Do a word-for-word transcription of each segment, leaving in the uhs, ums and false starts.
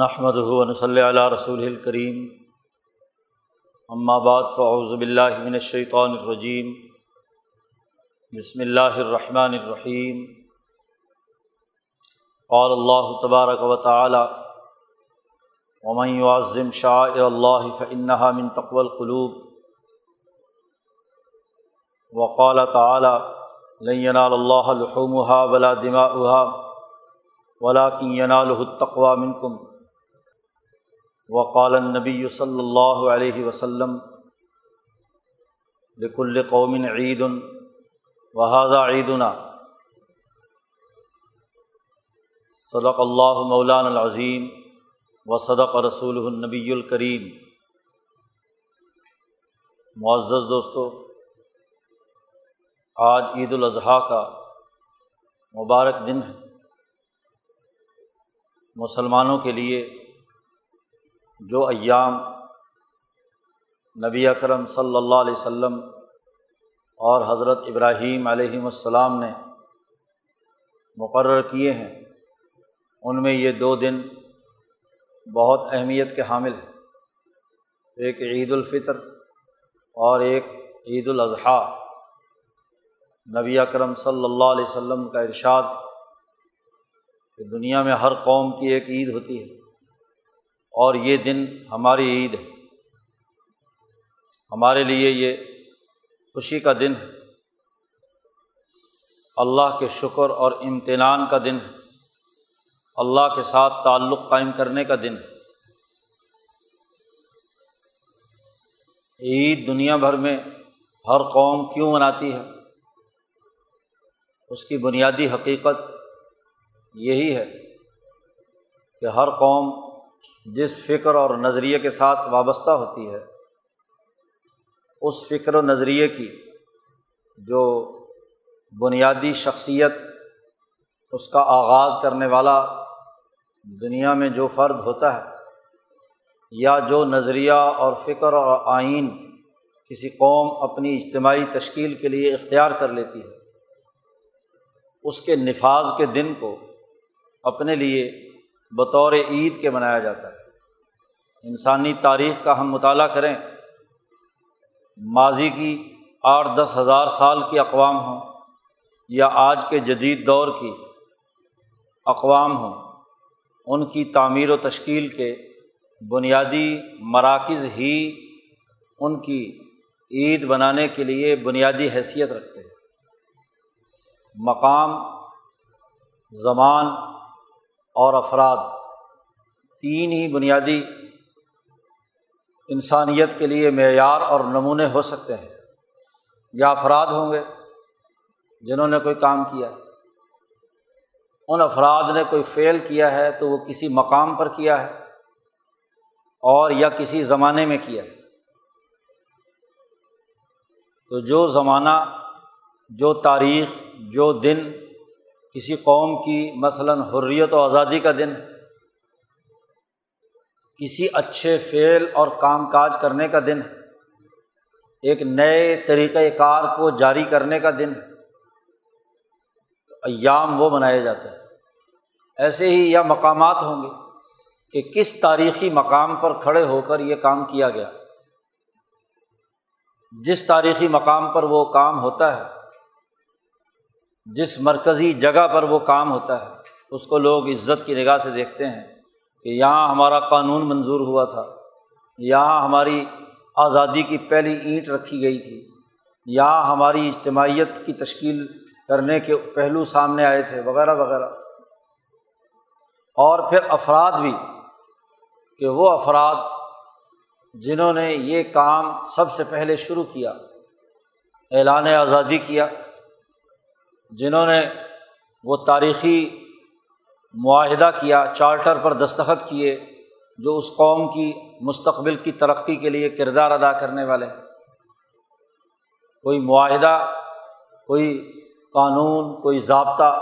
نحمدہ و نصلی علی رسولہ الکریم، اما بعد فاعوذ باللہ من الشیطان الرجیم، بسم اللہ الرحمن الرحیم۔ قال اللہ تبارک و تعالی ومن یعظم شعائر اللہ فإنہا من تقوى القلوب۔ وقال تعالی لن ینال اللہ لحومها ولا دماؤها ولكن يناله التقوى منكم۔ وقال النبی صلی اللہ علیہ وسلم لكل قوم عید وهذا عیدنا۔ صدق اللہ مولانا العظیم وصدق رسولہ النبی الکریم۔ معزز دوستو، آج عید الاضحیٰ کا مبارک دن ہے۔ مسلمانوں کے لیے جو ایام نبی اکرم صلی اللہ علیہ وسلم اور حضرت ابراہیم علیہ السلام نے مقرر کیے ہیں، ان میں یہ دو دن بہت اہمیت کے حامل ہیں، ایک عید الفطر اور ایک عید الاضحیٰ۔ نبی اکرم صلی اللہ علیہ وسلم کا ارشاد کہ دنیا میں ہر قوم کی ایک عید ہوتی ہے اور یہ دن ہماری عید ہے، ہمارے لیے یہ خوشی کا دن ہے، اللہ کے شکر اور امتنان کا دن ہے، اللہ کے ساتھ تعلق قائم کرنے کا دن ہے۔ عید دنیا بھر میں ہر قوم کیوں مناتی ہے، اس کی بنیادی حقیقت یہی ہے کہ ہر قوم جس فکر اور نظریے کے ساتھ وابستہ ہوتی ہے، اس فکر و نظریے کی جو بنیادی شخصیت، اس کا آغاز کرنے والا دنیا میں جو فرد ہوتا ہے یا جو نظریہ اور فکر اور آئین کسی قوم اپنی اجتماعی تشکیل کے لیے اختیار کر لیتی ہے، اس کے نفاذ کے دن کو اپنے لیے بطور عید کے منایا جاتا ہے۔ انسانی تاریخ کا ہم مطالعہ کریں، ماضی کی آٹھ دس ہزار سال کی اقوام ہوں یا آج کے جدید دور کی اقوام ہوں، ان کی تعمیر و تشکیل کے بنیادی مراکز ہی ان کی عید بنانے کے لیے بنیادی حیثیت رکھتے ہیں۔ مقام، زمان اور افراد، تین ہی بنیادی انسانیت کے لیے معیار اور نمونے ہو سکتے ہیں۔ یا افراد ہوں گے جنہوں نے کوئی کام کیا ہے، ان افراد نے کوئی فعل کیا ہے تو وہ کسی مقام پر کیا ہے اور یا کسی زمانے میں کیا ہے۔ تو جو زمانہ، جو تاریخ، جو دن کسی قوم کی مثلاً حریت و آزادی کا دن ہے، کسی اچھے فعل اور کام کاج کرنے کا دن ہے، ایک نئے طریقۂ کار کو جاری کرنے کا دن ہے، ایام وہ منائے جاتے ہیں۔ ایسے ہی یا مقامات ہوں گے کہ کس تاریخی مقام پر کھڑے ہو کر یہ کام کیا گیا، جس تاریخی مقام پر وہ کام ہوتا ہے، جس مرکزی جگہ پر وہ کام ہوتا ہے، اس کو لوگ عزت کی نگاہ سے دیکھتے ہیں کہ یہاں ہمارا قانون منظور ہوا تھا، یہاں ہماری آزادی کی پہلی اینٹ رکھی گئی تھی، یہاں ہماری اجتماعیت کی تشکیل کرنے کے پہلو سامنے آئے تھے، وغیرہ وغیرہ۔ اور پھر افراد بھی، کہ وہ افراد جنہوں نے یہ کام سب سے پہلے شروع کیا، اعلان آزادی کیا، جنہوں نے وہ تاریخی معاہدہ کیا، چارٹر پر دستخط کیے، جو اس قوم کی مستقبل کی ترقی کے لیے کردار ادا کرنے والے ہیں۔ کوئی معاہدہ، کوئی قانون، کوئی ضابطہ،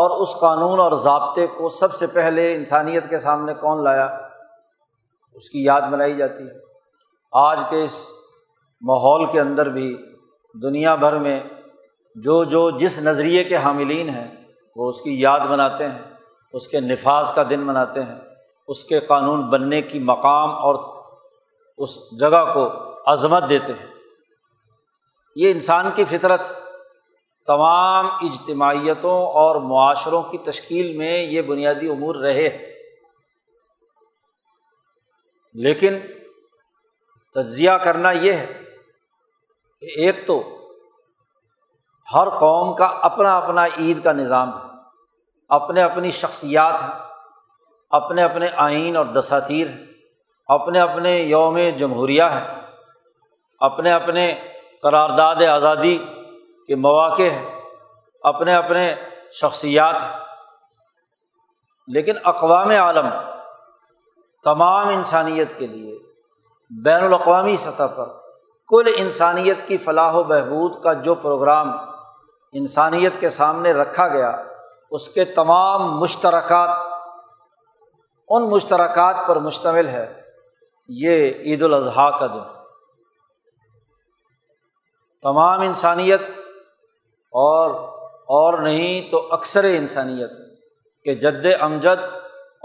اور اس قانون اور ضابطے کو سب سے پہلے انسانیت کے سامنے کون لایا، اس کی یاد منائی جاتی ہے۔ آج کے اس ماحول کے اندر بھی دنیا بھر میں جو جو جس نظریے کے حاملین ہیں، وہ اس کی یاد مناتے ہیں، اس کے نفاذ کا دن مناتے ہیں، اس کے قانون بننے کی مقام اور اس جگہ کو عظمت دیتے ہیں۔ یہ انسان کی فطرت تمام اجتماعیتوں اور معاشروں کی تشکیل میں یہ بنیادی امور رہے، لیکن تجزیہ کرنا یہ ہے کہ ایک تو ہر قوم کا اپنا اپنا عید کا نظام ہے، اپنے اپنی شخصیات ہیں، اپنے اپنے آئین اور دساتیر ہیں، اپنے اپنے یوم جمہوریہ ہیں، اپنے اپنے قرارداد آزادی کے مواقع ہیں، اپنے اپنے شخصیات ہیں، لیکن اقوام عالم تمام انسانیت کے لیے بین الاقوامی سطح پر کل انسانیت کی فلاح و بہبود کا جو پروگرام انسانیت کے سامنے رکھا گیا، اس کے تمام مشترکات ان مشترکات پر مشتمل ہے یہ عید الاضحیٰ کا دن۔ تمام انسانیت اور اور نہیں تو اکثر انسانیت کے جد امجد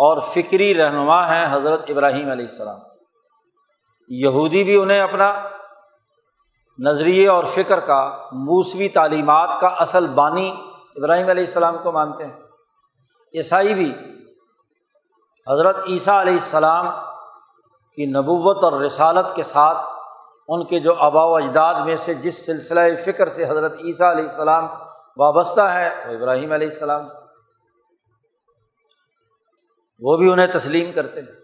اور فکری رہنما ہیں حضرت ابراہیم علیہ السلام۔ یہودی بھی انہیں اپنا نظریے اور فکر کا، موسوی تعلیمات کا اصل بانی ابراہیم علیہ السلام کو مانتے ہیں۔ عیسائی بھی حضرت عیسیٰ علیہ السلام کی نبوت اور رسالت کے ساتھ ان کے جو آباء و اجداد میں سے جس سلسلہ فکر سے حضرت عیسیٰ علیہ السلام وابستہ ہے وہ ابراہیم علیہ السلام، وہ بھی انہیں تسلیم کرتے ہیں۔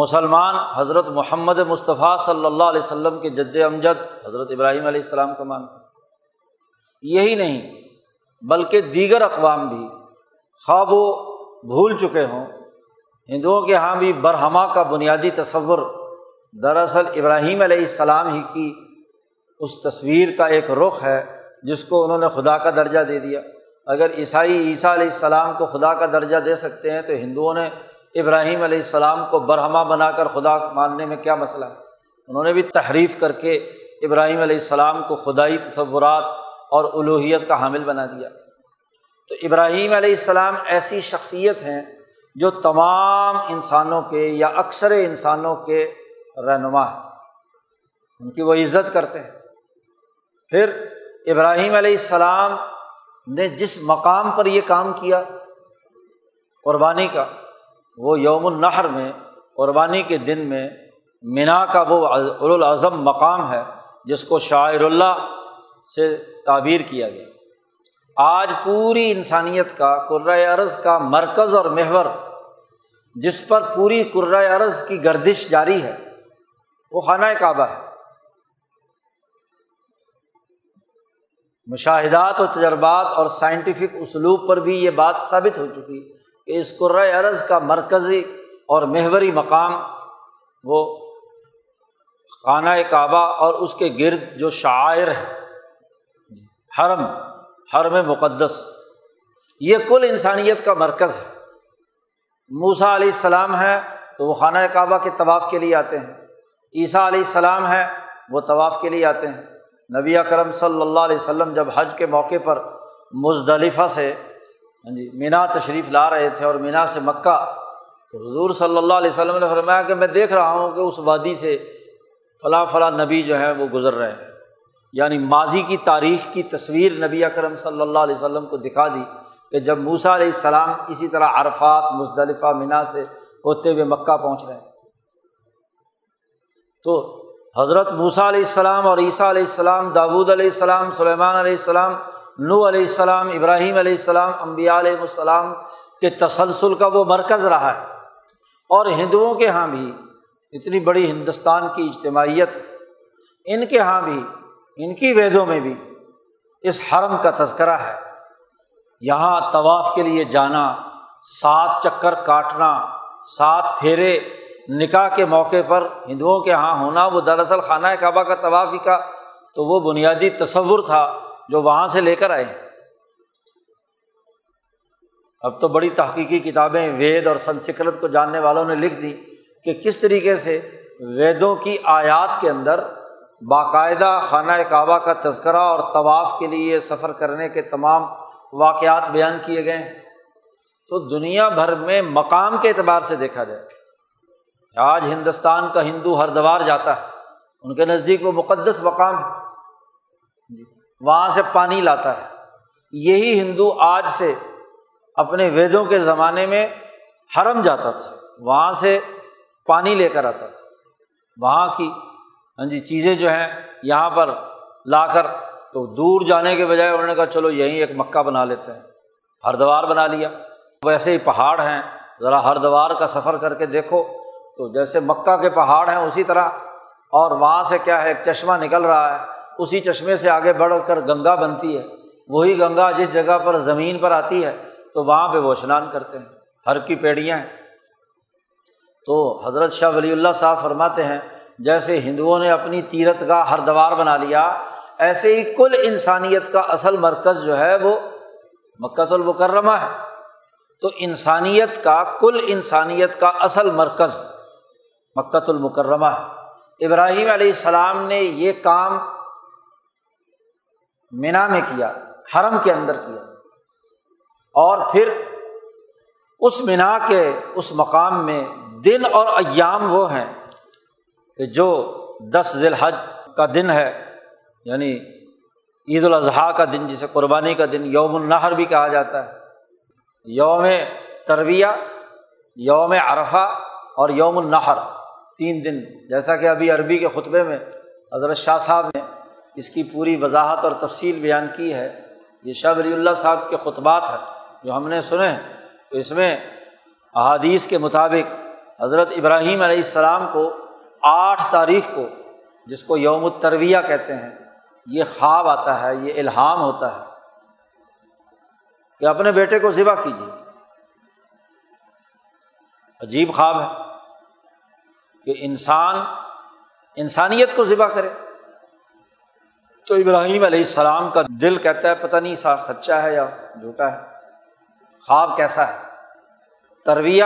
مسلمان حضرت محمد مصطفیٰ صلی اللہ علیہ وسلم کے جد امجد حضرت ابراہیم علیہ السلام کو مانتے ہیں۔ یہی نہیں بلکہ دیگر اقوام بھی، خواہ وہ بھول چکے ہوں، ہندوؤں کے ہاں بھی برہما کا بنیادی تصور دراصل ابراہیم علیہ السلام ہی کی اس تصویر کا ایک رخ ہے جس کو انہوں نے خدا کا درجہ دے دیا۔ اگر عیسائی عیسیٰ علیہ السلام کو خدا کا درجہ دے سکتے ہیں تو ہندوؤں نے ابراہیم علیہ السلام کو برہما بنا کر خدا ماننے میں کیا مسئلہ ہے؟ انہوں نے بھی تحریف کر کے ابراہیم علیہ السلام کو خدائی تصورات اور الوہیت کا حامل بنا دیا۔ تو ابراہیم علیہ السلام ایسی شخصیت ہیں جو تمام انسانوں کے یا اکثر انسانوں کے رہنما ہیں، ان کی وہ عزت کرتے ہیں۔ پھر ابراہیم علیہ السلام نے جس مقام پر یہ کام کیا قربانی کا، وہ یوم النحر میں، قربانی کے دن میں منا کا وہ اولوالعظم مقام ہے جس کو شاعر اللہ سے تعبیر کیا گیا۔ آج پوری انسانیت کا، کرۂ ارض کا مرکز اور محور جس پر پوری کرۂ ارض کی گردش جاری ہے وہ خانہ کعبہ ہے۔ مشاہدات و تجربات اور سائنٹیفک اسلوب پر بھی یہ بات ثابت ہو چکی کہ اس کرۂ ارض کا مرکزی اور محوری مقام وہ خانہ کعبہ اور اس کے گرد جو شعائر ہے، حرم حرم مقدس، یہ کل انسانیت کا مرکز ہے۔ موسیٰ علیہ السلام ہے تو وہ خانہ کعبہ کے طواف کے لیے آتے ہیں، عیسیٰ علیہ السلام ہے وہ طواف کے لیے آتے ہیں۔ نبی اکرم صلی اللہ علیہ وسلم جب حج کے موقع پر مزدلفہ سے مینا تشریف لا رہے تھے اور مینا سے مکہ، تو حضور صلی اللہ علیہ وسلم نے فرمایا کہ میں دیکھ رہا ہوں کہ اس وادی سے فلاں فلاں نبی جو ہیں وہ گزر رہے ہیں، یعنی ماضی کی تاریخ کی تصویر نبی اکرم صلی اللہ علیہ وسلم کو دکھا دی کہ جب موسیٰ علیہ السلام اسی طرح عرفات، مزدلفہ، منا سے ہوتے ہوئے مکہ پہنچ رہے ہیں۔ تو حضرت موسیٰ علیہ السلام اور عیسیٰ علیہ السلام، داود علیہ السلام، سلیمان علیہ السلام، نوح علیہ السلام، ابراہیم علیہ السلام، انبیاء علیہ السلام کے تسلسل کا وہ مرکز رہا ہے۔ اور ہندوؤں کے ہاں بھی، اتنی بڑی ہندوستان کی اجتماعیت، ان کے ہاں بھی، ان کی ویدوں میں بھی اس حرم کا تذکرہ ہے۔ یہاں طواف کے لیے جانا، سات چکر کاٹنا، سات پھیرے نکاح کے موقع پر ہندوؤں کے ہاں ہونا، وہ دراصل خانہ کعبہ کا طواف ہی کا تو وہ بنیادی تصور تھا جو وہاں سے لے کر آئے ہیں۔ اب تو بڑی تحقیقی کتابیں وید اور سنسکرت کو جاننے والوں نے لکھ دی کہ کس طریقے سے ویدوں کی آیات کے اندر باقاعدہ خانہ کعبہ کا تذکرہ اور طواف کے لیے سفر کرنے کے تمام واقعات بیان کیے گئے ہیں۔ تو دنیا بھر میں مقام کے اعتبار سے دیکھا جائے، آج ہندوستان کا ہندو ہردوار جاتا ہے، ان کے نزدیک وہ مقدس مقام ہے، وہاں سے پانی لاتا ہے۔ یہی ہندو آج سے اپنے ویدوں کے زمانے میں حرم جاتا تھا، وہاں سے پانی لے کر آتا تھا، وہاں کی ہاں جی چیزیں جو ہیں یہاں پر لا کر، تو دور جانے کے بجائے انہوں نے کہا چلو یہیں ایک مکہ بنا لیتے ہیں، ہردوار بنا لیا۔ ویسے ہی پہاڑ ہیں، ذرا ہردوار کا سفر کر کے دیکھو تو جیسے مکہ کے پہاڑ ہیں اسی طرح، اور وہاں سے کیا ہے ایک چشمہ نکل رہا ہے، اسی چشمے سے آگے بڑھ کر گنگا بنتی ہے، وہی گنگا جس جگہ پر زمین پر آتی ہے تو وہاں پہ وہ اشنان کرتے ہیں، ہر کی پیڑیاں ہیں۔ تو حضرت شاہ ولی اللہ صاحب فرماتے ہیں جیسے ہندوؤں نے اپنی تیرتھ گاہ ہردوار بنا لیا، ایسے ہی کل انسانیت کا اصل مرکز جو ہے وہ مکۃ المکرمہ ہے۔ تو انسانیت کا کل انسانیت کا اصل مرکز مکۃ المکرمہ ہے۔ ابراہیم علیہ السلام نے یہ کام مینا میں کیا، حرم کے اندر کیا، اور پھر اس مینا کے اس مقام میں دن اور ایام وہ ہیں کہ جو دس ذی الحج کا دن ہے، یعنی عید الاضحیٰ کا دن جسے قربانی کا دن یوم النحر بھی کہا جاتا ہے، یوم ترویہ، یوم عرفہ اور یوم النحر، تین دن، جیسا کہ ابھی عربی کے خطبے میں حضرت شاہ صاحب نے اس کی پوری وضاحت اور تفصیل بیان کی ہے۔ یہ شاہ ولی اللہ صاحب کے خطبات ہیں جو ہم نے سنے ہیں، تو اس میں احادیث کے مطابق حضرت ابراہیم علیہ السلام کو آٹھ تاریخ کو، جس کو یوم الترویہ کہتے ہیں، یہ خواب آتا ہے، یہ الہام ہوتا ہے کہ اپنے بیٹے کو ذبح کیجیے۔ عجیب خواب ہے کہ انسان انسانیت کو ذبح کرے۔ تو ابراہیم علیہ السلام کا دل کہتا ہے پتہ نہیں سا سچا ہے یا جھوٹا ہے، خواب کیسا ہے۔ ترویہ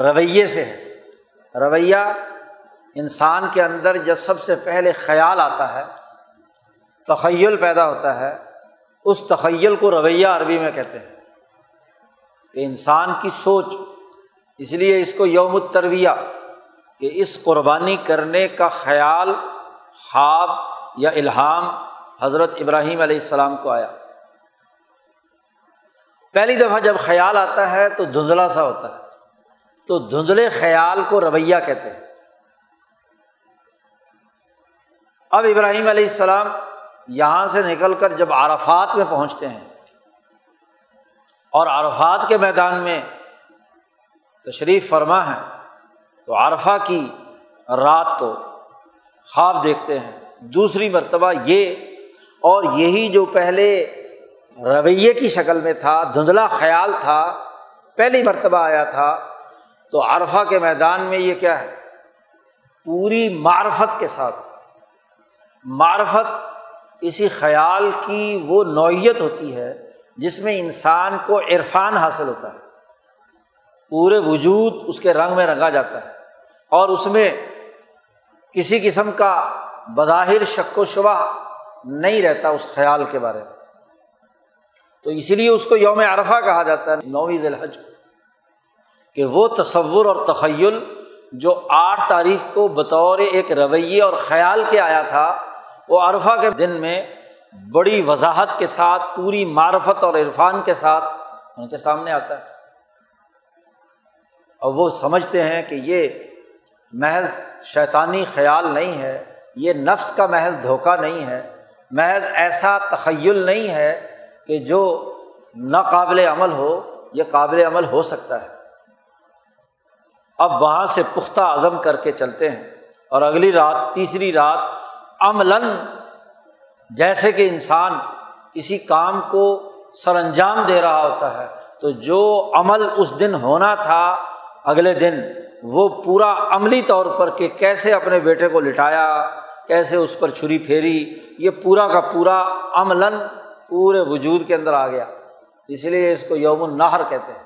رویے سے ہے، رویہ انسان کے اندر جب سب سے پہلے خیال آتا ہے، تخیل پیدا ہوتا ہے، اس تخیل کو رویہ عربی میں کہتے ہیں کہ انسان کی سوچ۔ اس لیے اس کو یوم الترویہ کہ اس قربانی کرنے کا خیال، خواب یا الہام حضرت ابراہیم علیہ السلام کو آیا۔ پہلی دفعہ جب خیال آتا ہے تو دھندلا سا ہوتا ہے، تو دھندلے خیال کو رویہ کہتے ہیں۔ اب ابراہیم علیہ السلام یہاں سے نکل کر جب عرفات میں پہنچتے ہیں اور عرفات کے میدان میں تشریف فرما ہے، تو عرفہ کی رات کو خواب دیکھتے ہیں دوسری مرتبہ یہ، اور یہی جو پہلے رویے کی شکل میں تھا، دھندلا خیال تھا، پہلی مرتبہ آیا تھا، تو عرفہ کے میدان میں یہ کیا ہے پوری معرفت کے ساتھ۔ معرفت اسی خیال کی وہ نوعیت ہوتی ہے جس میں انسان کو عرفان حاصل ہوتا ہے، پورے وجود اس کے رنگ میں رنگا جاتا ہے، اور اس میں کسی قسم کا بظاہر شک و شبہ نہیں رہتا اس خیال کے بارے میں۔ تو اسی لیے اس کو یوم عرفہ کہا جاتا ہے، نویں ذی الحج، کہ وہ تصور اور تخیل جو آٹھ تاریخ کو بطور ایک رویے اور خیال کے آیا تھا، وہ عرفہ کے دن میں بڑی وضاحت کے ساتھ، پوری معرفت اور عرفان کے ساتھ ان کے سامنے آتا ہے، اور وہ سمجھتے ہیں کہ یہ محض شیطانی خیال نہیں ہے، یہ نفس کا محض دھوکہ نہیں ہے، محض ایسا تخیل نہیں ہے کہ جو ناقابل عمل ہو، یہ قابل عمل ہو سکتا ہے۔ اب وہاں سے پختہ عزم کر کے چلتے ہیں، اور اگلی رات، تیسری رات، عملاً جیسے کہ انسان کسی کام کو سر انجام دے رہا ہوتا ہے، تو جو عمل اس دن ہونا تھا اگلے دن، وہ پورا عملی طور پر کہ کیسے اپنے بیٹے کو لٹایا، کیسے اس پر چھری پھیری، یہ پورا کا پورا عملاً پورے وجود کے اندر آ گیا، اس لیے اس کو یوم النحر کہتے ہیں۔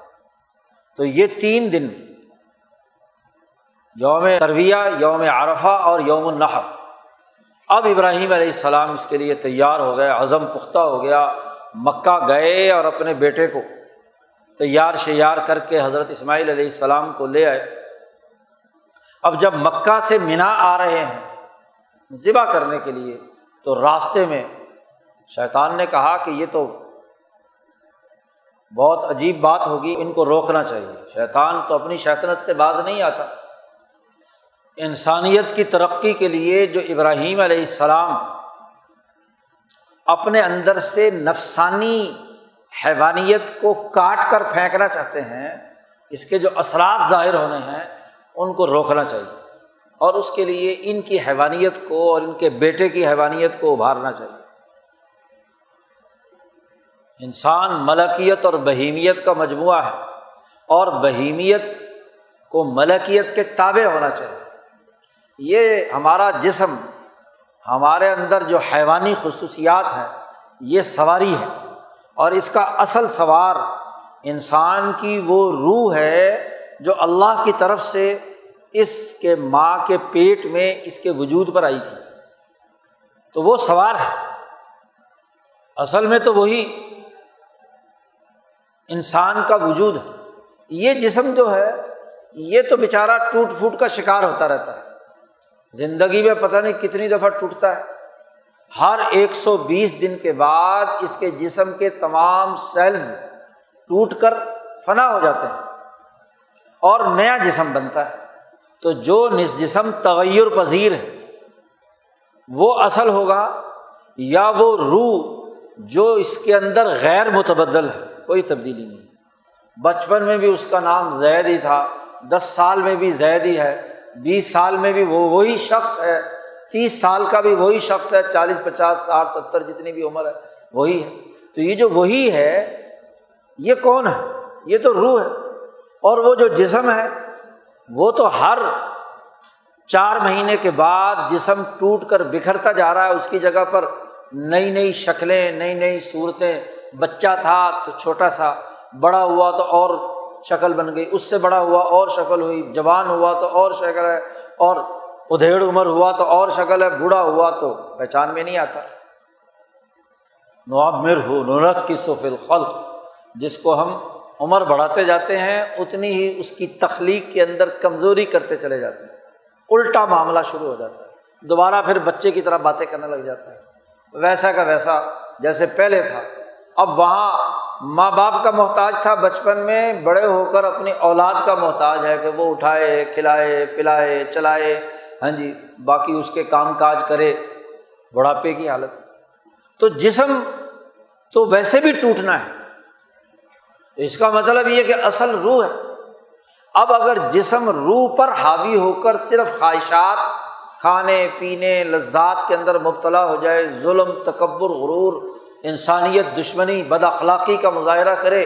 تو یہ تین دن، یوم ترویہ، یوم عرفہ اور یوم النحر، اب ابراہیم علیہ السلام اس کے لیے تیار ہو گئے، عزم پختہ ہو گیا، مکہ گئے اور اپنے بیٹے کو تیار شیار کر کے حضرت اسماعیل علیہ السلام کو لے آئے۔ اب جب مکہ سے منا آ رہے ہیں ذبح کرنے کے لیے تو راستے میں شیطان نے کہا کہ یہ تو بہت عجیب بات ہوگی، ان کو روکنا چاہیے۔ شیطان تو اپنی شیطنت سے باز نہیں آتا، انسانیت کی ترقی کے لیے جو ابراہیم علیہ السلام اپنے اندر سے نفسانی حیوانیت کو کاٹ کر پھینکنا چاہتے ہیں، اس کے جو اثرات ظاہر ہونے ہیں ان کو روکنا چاہیے، اور اس کے لیے ان کی حیوانیت کو اور ان کے بیٹے کی حیوانیت کو ابھارنا چاہیے۔ انسان ملکیت اور بہیمیت کا مجموعہ ہے، اور بہیمیت کو ملکیت کے تابع ہونا چاہیے۔ یہ ہمارا جسم، ہمارے اندر جو حیوانی خصوصیات ہیں، یہ سواری ہے، اور اس کا اصل سوار انسان کی وہ روح ہے جو اللہ کی طرف سے اس کے ماں کے پیٹ میں اس کے وجود پر آئی تھی، تو وہ سوار ہے۔ اصل میں تو وہی انسان کا وجود ہے۔ یہ جسم جو ہے یہ تو بیچارہ ٹوٹ پھوٹ کا شکار ہوتا رہتا ہے، زندگی میں پتہ نہیں کتنی دفعہ ٹوٹتا ہے۔ ہر ایک سو بیس دن کے بعد اس کے جسم کے تمام سیلز ٹوٹ کر فنا ہو جاتے ہیں اور نیا جسم بنتا ہے۔ تو جو نس جسم تغیر پذیر ہے وہ اصل ہوگا، یا وہ روح جو اس کے اندر غیر متبدل ہے، کوئی تبدیلی نہیں۔ بچپن میں بھی اس کا نام زید ہی تھا، دس سال میں بھی زید ہی ہے، بیس سال میں بھی وہ وہی شخص ہے، تیس سال کا بھی وہی شخص ہے، چالیس پچاس ساٹھ ستر جتنی بھی عمر ہے وہی ہے۔ تو یہ جو وہی ہے یہ کون ہے؟ یہ تو روح ہے۔ اور وہ جو جسم ہے وہ تو ہر چار مہینے کے بعد جسم ٹوٹ کر بکھرتا جا رہا ہے، اس کی جگہ پر نئی نئی شکلیں، نئی نئی صورتیں۔ بچہ تھا تو چھوٹا سا، بڑا ہوا تو اور شکل بن گئی، اس سے بڑا ہوا اور شکل ہوئی، جوان ہوا تو اور شکل ہے، اور ادھیڑ عمر ہوا تو اور شکل ہے، بوڑھا ہوا تو پہچان میں نہیں آتا۔ نُعَمِّرْهُ نُنَكِّسُ فِي الْخَلْقِ، جس کو ہم عمر بڑھاتے جاتے ہیں اتنی ہی اس کی تخلیق کے اندر کمزوری کرتے چلے جاتے ہیں، الٹا معاملہ شروع ہو جاتا ہے، دوبارہ پھر بچے کی طرح باتیں کرنے لگ جاتا ہے، ویسا کا ویسا جیسے پہلے تھا۔ اب وہاں ماں باپ کا محتاج تھا بچپن میں، بڑے ہو کر اپنی اولاد کا محتاج ہے کہ وہ اٹھائے، کھلائے، پلائے، چلائے، ہاں جی، باقی اس کے کام کاج کرے، بڑھاپے کی حالت۔ تو جسم تو ویسے بھی ٹوٹنا ہے، اس کا مطلب یہ کہ اصل روح ہے۔ اب اگر جسم روح پر حاوی ہو کر صرف خواہشات، کھانے پینے، لذات کے اندر مبتلا ہو جائے، ظلم، تکبر، غرور، انسانیت دشمنی، بد اخلاقی کا مظاہرہ کرے،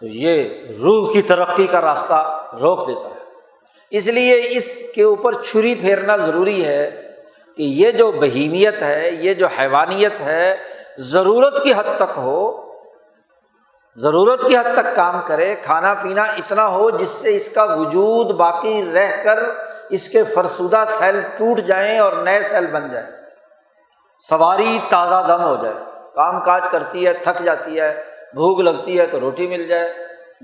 تو یہ روح کی ترقی کا راستہ روک دیتا ہے۔ اس لیے اس کے اوپر چھری پھیرنا ضروری ہے کہ یہ جو بہیمیت ہے، یہ جو حیوانیت ہے، ضرورت کی حد تک ہو، ضرورت کی حد تک کام کرے، کھانا پینا اتنا ہو جس سے اس کا وجود باقی رہ کر اس کے فرسودہ سیل ٹوٹ جائیں اور نئے سیل بن جائیں، سواری تازہ دم ہو جائے، کام کاج کرتی ہے، تھک جاتی ہے، بھوک لگتی ہے تو روٹی مل جائے،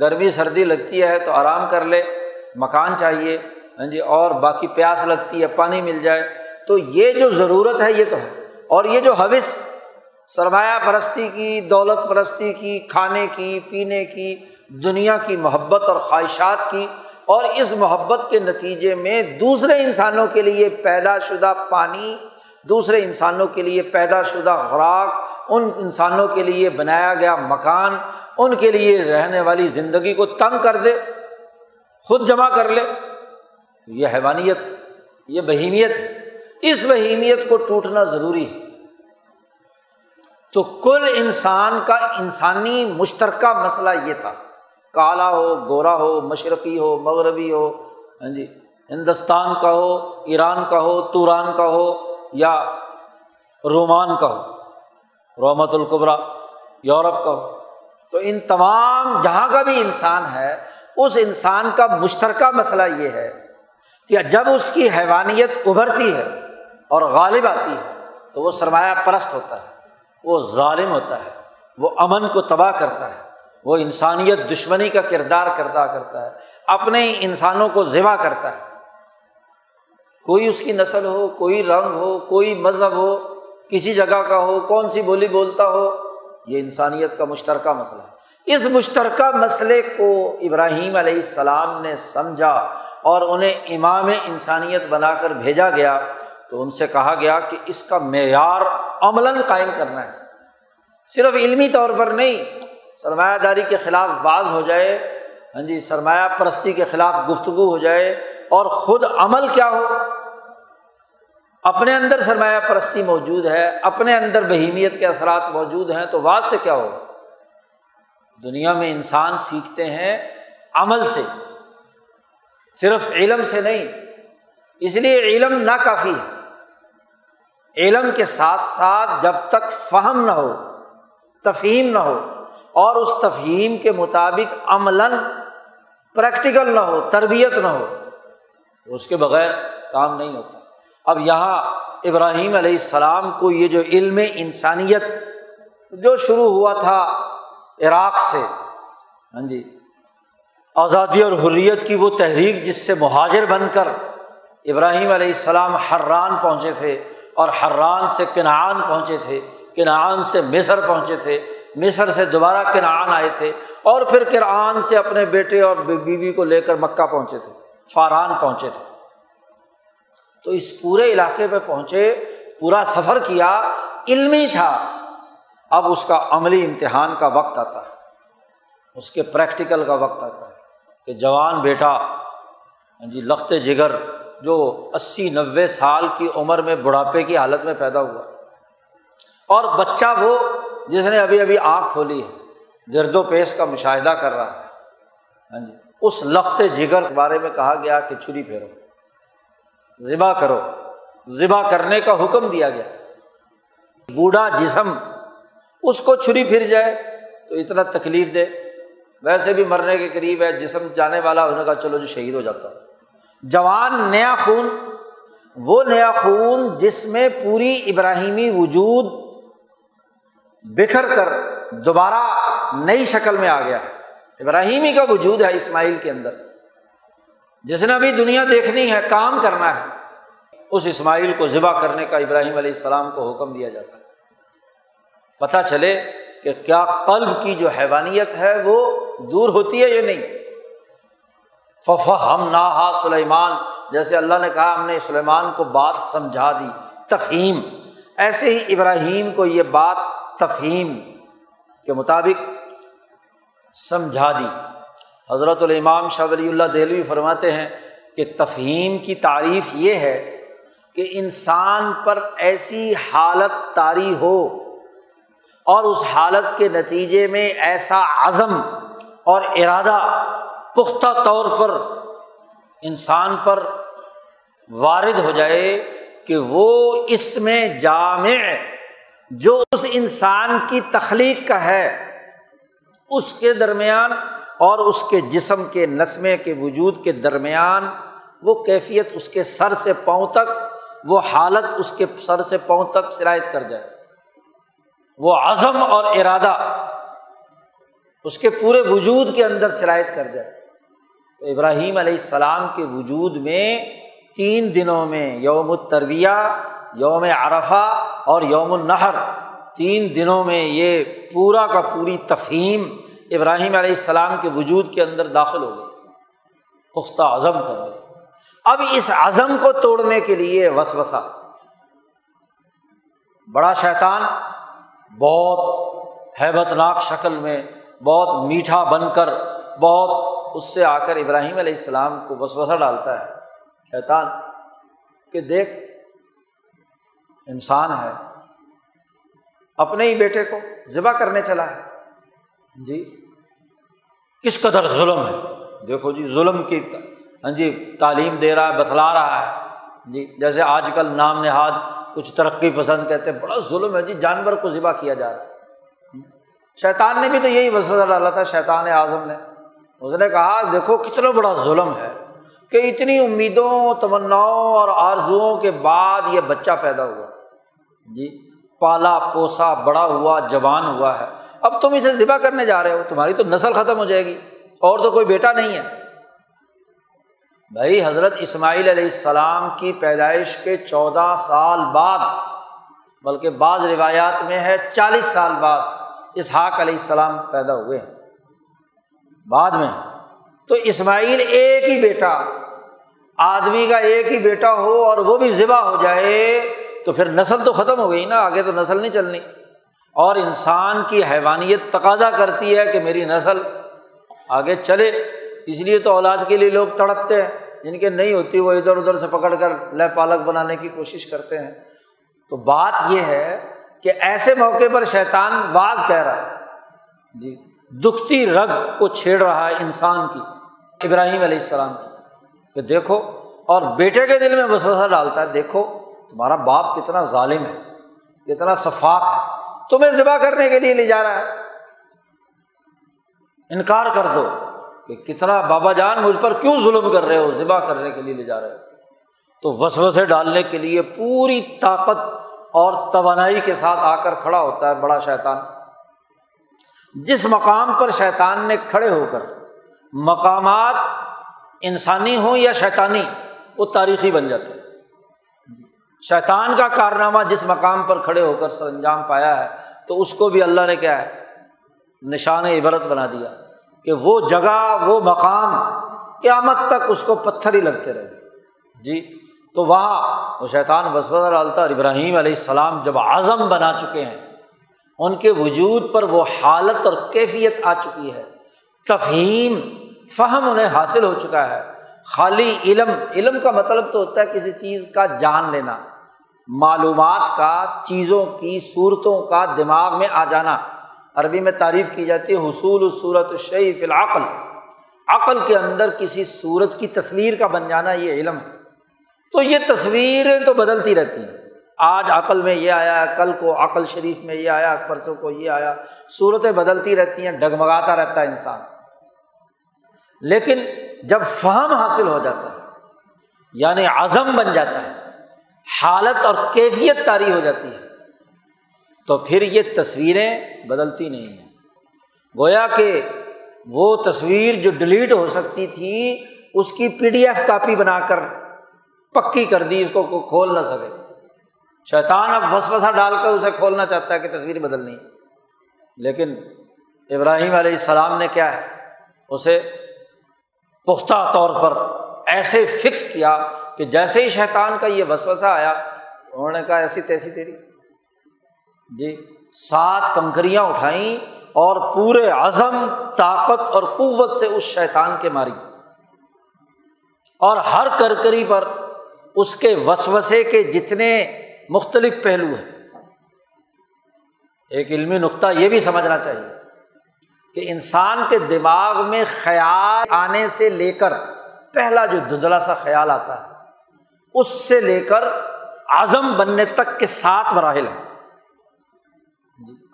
گرمی سردی لگتی ہے تو آرام کر لے، مکان چاہیے، ہاں جی، اور باقی پیاس لگتی ہے پانی مل جائے۔ تو یہ جو ضرورت ہے یہ تو ہے، اور یہ جو حوث سرمایہ پرستی کی، دولت پرستی کی، کھانے کی، پینے کی، دنیا کی محبت اور خواہشات کی، اور اس محبت کے نتیجے میں دوسرے انسانوں کے لیے پیدا شدہ پانی، دوسرے انسانوں کے لیے پیدا شدہ خوراک، ان انسانوں کے لیے بنایا گیا مکان، ان کے لیے رہنے والی زندگی کو تنگ کر دے، خود جمع کر لے، تو یہ حیوانیت، یہ بہیمیت ہے۔ اس بہیمیت کو ٹوٹنا ضروری ہے۔ تو کل انسان کا انسانی مشترکہ مسئلہ یہ تھا، کالا ہو، گورا ہو، مشرقی ہو، مغربی ہو، ہاں جی، ہندوستان کا ہو، ایران کا ہو، توران کا ہو، یا رومان کا ہو، رومت القبرا یورپ کا ہو، تو ان تمام جہاں کا بھی انسان ہے، اس انسان کا مشترکہ مسئلہ یہ ہے کہ جب اس کی حیوانیت ابھرتی ہے اور غالب آتی ہے تو وہ سرمایہ پرست ہوتا ہے، وہ ظالم ہوتا ہے، وہ امن کو تباہ کرتا ہے، وہ انسانیت دشمنی کا کردار کرتا کرتا ہے، اپنے ہی انسانوں کو ذبح کرتا ہے، کوئی اس کی نسل ہو، کوئی رنگ ہو، کوئی مذہب ہو، کسی جگہ کا ہو، کون سی بولی بولتا ہو، یہ انسانیت کا مشترکہ مسئلہ ہے۔ اس مشترکہ مسئلے کو ابراہیم علیہ السلام نے سمجھا اور انہیں امام انسانیت بنا کر بھیجا گیا، تو ان سے کہا گیا کہ اس کا معیار عملاً قائم کرنا ہے، صرف علمی طور پر نہیں، سرمایہ داری کے خلاف واز ہو جائے، ہاں جی سرمایہ پرستی کے خلاف گفتگو ہو جائے، اور خود عمل کیا ہو، اپنے اندر سرمایہ پرستی موجود ہے، اپنے اندر بہیمیت کے اثرات موجود ہیں، تو واز سے کیا ہو؟ دنیا میں انسان سیکھتے ہیں عمل سے، صرف علم سے نہیں، اس لیے علم نا کافی ہے، علم کے ساتھ ساتھ جب تک فہم نہ ہو، تفہیم نہ ہو، اور اس تفہیم کے مطابق عملاً پریکٹیکل نہ ہو، تربیت نہ ہو، اس کے بغیر کام نہیں ہوتا۔ اب یہاں ابراہیم علیہ السلام کو یہ جو علم انسانیت جو شروع ہوا تھا عراق سے، ہاں جی آزادی اور حریت کی وہ تحریک جس سے مہاجر بن کر ابراہیم علیہ السلام حران پہنچے تھے، اور حران سے کنعان پہنچے تھے، کنعان سے مصر پہنچے تھے، مصر سے دوبارہ کنعان آئے تھے، اور پھر کنعان سے اپنے بیٹے اور بیوی کو لے کر مکہ پہنچے تھے، فاران پہنچے تھے، تو اس پورے علاقے پہ پہنچے، پورا سفر کیا، علمی تھا۔ اب اس کا عملی امتحان کا وقت آتا ہے، اس کے پریکٹیکل کا وقت آتا ہے کہ جوان بیٹا جی لخت جگر جو اسی نوے سال کی عمر میں بڑھاپے کی حالت میں پیدا ہوا، اور بچہ وہ جس نے ابھی ابھی آنکھ کھولی ہے، گرد و پیش کا مشاہدہ کر رہا ہے، ہاں جی اس لخت جگر کے بارے میں کہا گیا کہ چھری پھیرو، ذبح کرو، ذبح کرنے کا حکم دیا گیا۔ بوڑھا جسم اس کو چھری پھر جائے تو اتنا تکلیف دے، ویسے بھی مرنے کے قریب ہے، جسم جانے والا ہونے کا، چلو جو شہید ہو جاتا ہے۔ جوان نیا خون، وہ نیا خون جس میں پوری ابراہیمی وجود بکھر کر دوبارہ نئی شکل میں آ گیا ہے، ابراہیمی کا وجود ہے اسماعیل کے اندر، جس نے ابھی دنیا دیکھنی ہے، کام کرنا ہے، اس اسماعیل کو ذبح کرنے کا ابراہیم علیہ السلام کو حکم دیا جاتا ہے۔ پتہ چلے کہ کیا قلب کی جو حیوانیت ہے وہ دور ہوتی ہے یا نہیں۔ فَفَهَمْنَاهَا سلیمان، جیسے اللہ نے کہا ہم نے سلیمان کو بات سمجھا دی، تفہیم، ایسے ہی ابراہیم کو یہ بات تفہیم کے مطابق سمجھا دی۔ حضرت الامام شاہ ولی اللہ دہلوی فرماتے ہیں کہ تفہیم کی تعریف یہ ہے کہ انسان پر ایسی حالت طاری ہو اور اس حالت کے نتیجے میں ایسا عزم اور ارادہ پختہ طور پر انسان پر وارد ہو جائے کہ وہ اس میں جامع جو اس انسان کی تخلیق کا ہے اس کے درمیان اور اس کے جسم کے نسمے کے وجود کے درمیان وہ کیفیت اس کے سر سے پاؤں تک، وہ حالت اس کے سر سے پاؤں تک سرایت کر جائے، وہ عزم اور ارادہ اس کے پورے وجود کے اندر سرایت کر جائے۔ تو ابراہیم علیہ السلام کے وجود میں تین دنوں میں، یوم الترویہ، یوم عرفہ اور یوم النحر، تین دنوں میں یہ پورا کا پوری تفہیم ابراہیم علیہ السلام کے وجود کے اندر داخل ہو گئی، پختہ عزم کر گئی۔ اب اس عزم کو توڑنے کے لیے وسوسہ، بڑا شیطان بہت ہیبت ناک شکل میں، بہت میٹھا بن کر، بہت اس سے آ کر ابراہیم علیہ السلام کو وسوسہ ڈالتا ہے شیطان کہ دیکھ انسان ہے، اپنے ہی بیٹے کو ذبح کرنے چلا ہے، جی کس قدر ظلم ہے، دیکھو جی ظلم کی ہاں جی تعلیم دے رہا ہے، بتلا رہا ہے، جی جیسے آج کل نام نہاد کچھ ترقی پسند کہتے ہیں بڑا ظلم ہے جی، جانور کو ذبح کیا جا رہا ہے۔ شیطان نے بھی تو یہی وسوسہ ڈالا تھا، شیطان اعظم نے، اس نے کہا دیکھو کتنا بڑا ظلم ہے کہ اتنی امیدوں، تمناؤں اور آرزوؤں کے بعد یہ بچہ پیدا ہوا، جی پالا پوسا، بڑا ہوا، جوان ہوا ہے، اب تم اسے ذبح کرنے جا رہے ہو، تمہاری تو نسل ختم ہو جائے گی، اور تو کوئی بیٹا نہیں ہے۔ بھائی حضرت اسماعیل علیہ السلام کی پیدائش کے چودہ سال بعد، بلکہ بعض روایات میں ہے چالیس سال بعد اسحاق علیہ السلام پیدا ہوئے ہیں بعد میں۔ تو اسماعیل ایک ہی بیٹا، آدمی کا ایک ہی بیٹا ہو اور وہ بھی ذبح ہو جائے تو پھر نسل تو ختم ہو گئی نا، آگے تو نسل نہیں چلنی۔ اور انسان کی حیوانیت تقاضا کرتی ہے کہ میری نسل آگے چلے، اس لیے تو اولاد کے لیے لوگ تڑپتے ہیں، جن کے نہیں ہوتی وہ ادھر ادھر سے پکڑ کر لے پالک بنانے کی کوشش کرتے ہیں۔ تو بات یہ ہے کہ ایسے موقع پر شیطان واز کہہ رہا ہے، جی دکھتی رگ کو چھیڑ رہا ہے انسان کی، ابراہیم علیہ السلام کی، کہ دیکھو، اور بیٹے کے دل میں وسوسہ ڈالتا ہے، دیکھو تمہارا باپ کتنا ظالم ہے، کتنا سفاک ہے، تمہیں ذبح کرنے کے لیے لے جا رہا ہے، انکار کر دو کہ کتنا بابا جان مجھ پر کیوں ظلم کر رہے ہو، ذبح کرنے کے لیے لے جا رہے ہو۔ تو وسوسے ڈالنے کے لیے پوری طاقت اور توانائی کے ساتھ آ کر کھڑا ہوتا ہے بڑا شیطان۔ جس مقام پر شیطان نے کھڑے ہو کر، مقامات انسانی ہوں یا شیطانی، وہ تاریخی بن جاتے ہیں۔ شیطان کا کارنامہ جس مقام پر کھڑے ہو کر سر انجام پایا ہے، تو اس کو بھی اللہ نے کیا ہے نشان عبرت بنا دیا کہ وہ جگہ، وہ مقام قیامت تک اس کو پتھر ہی لگتے رہے جی۔ تو وہاں وہ شیطان وسوسہ ڈالتا، اور ابراہیم علیہ السلام جب عزم بنا چکے ہیں، ان کے وجود پر وہ حالت اور کیفیت آ چکی ہے، تفہیم، فہم انہیں حاصل ہو چکا ہے، خالی علم، علم کا مطلب تو ہوتا ہے کسی چیز کا جان لینا، معلومات کا، چیزوں کی صورتوں کا دماغ میں آ جانا۔ عربی میں تعریف کی جاتی ہے حصول الصورۃ الشیء فی العقل، عقل کے اندر کسی صورت کی تصویر کا بن جانا، یہ علم ہے۔ تو یہ تصویریں تو بدلتی رہتی ہیں، آج عقل میں یہ آیا، کل کو عقل شریف میں یہ آیا، پرسوں کو یہ آیا، صورتیں بدلتی رہتی ہیں، ڈگمگاتا رہتا ہے انسان۔ لیکن جب فہم حاصل ہو جاتا ہے، یعنی عزم بن جاتا ہے، حالت اور کیفیت طاری ہو جاتی ہے، تو پھر یہ تصویریں بدلتی نہیں ہیں۔ گویا کہ وہ تصویر جو ڈیلیٹ ہو سکتی تھی، اس کی پی ڈی ایف کاپی بنا کر پکی کر دی، اس کو کوئی کھول نہ سکے۔ شیطان اب وسوسہ ڈال کر اسے کھولنا چاہتا ہے کہ تصویر بدلنی ہے، لیکن ابراہیم علیہ السلام نے کیا ہے اسے پختہ طور پر ایسے فکس کیا کہ جیسے ہی شیطان کا یہ وسوسہ آیا، انہوں نے کہا ایسی تیسی تیری جی، سات کنکریاں اٹھائیں اور پورے عزم، طاقت اور قوت سے اس شیطان کے ماری، اور ہر کرکری پر اس کے وسوسے کے جتنے مختلف پہلو ہیں۔ ایک علمی نقطہ یہ بھی سمجھنا چاہیے کہ انسان کے دماغ میں خیال آنے سے لے کر پہلا جو دھندلا سا خیال آتا ہے، اس سے لے کر عزم بننے تک کے سات مراحل ہیں۔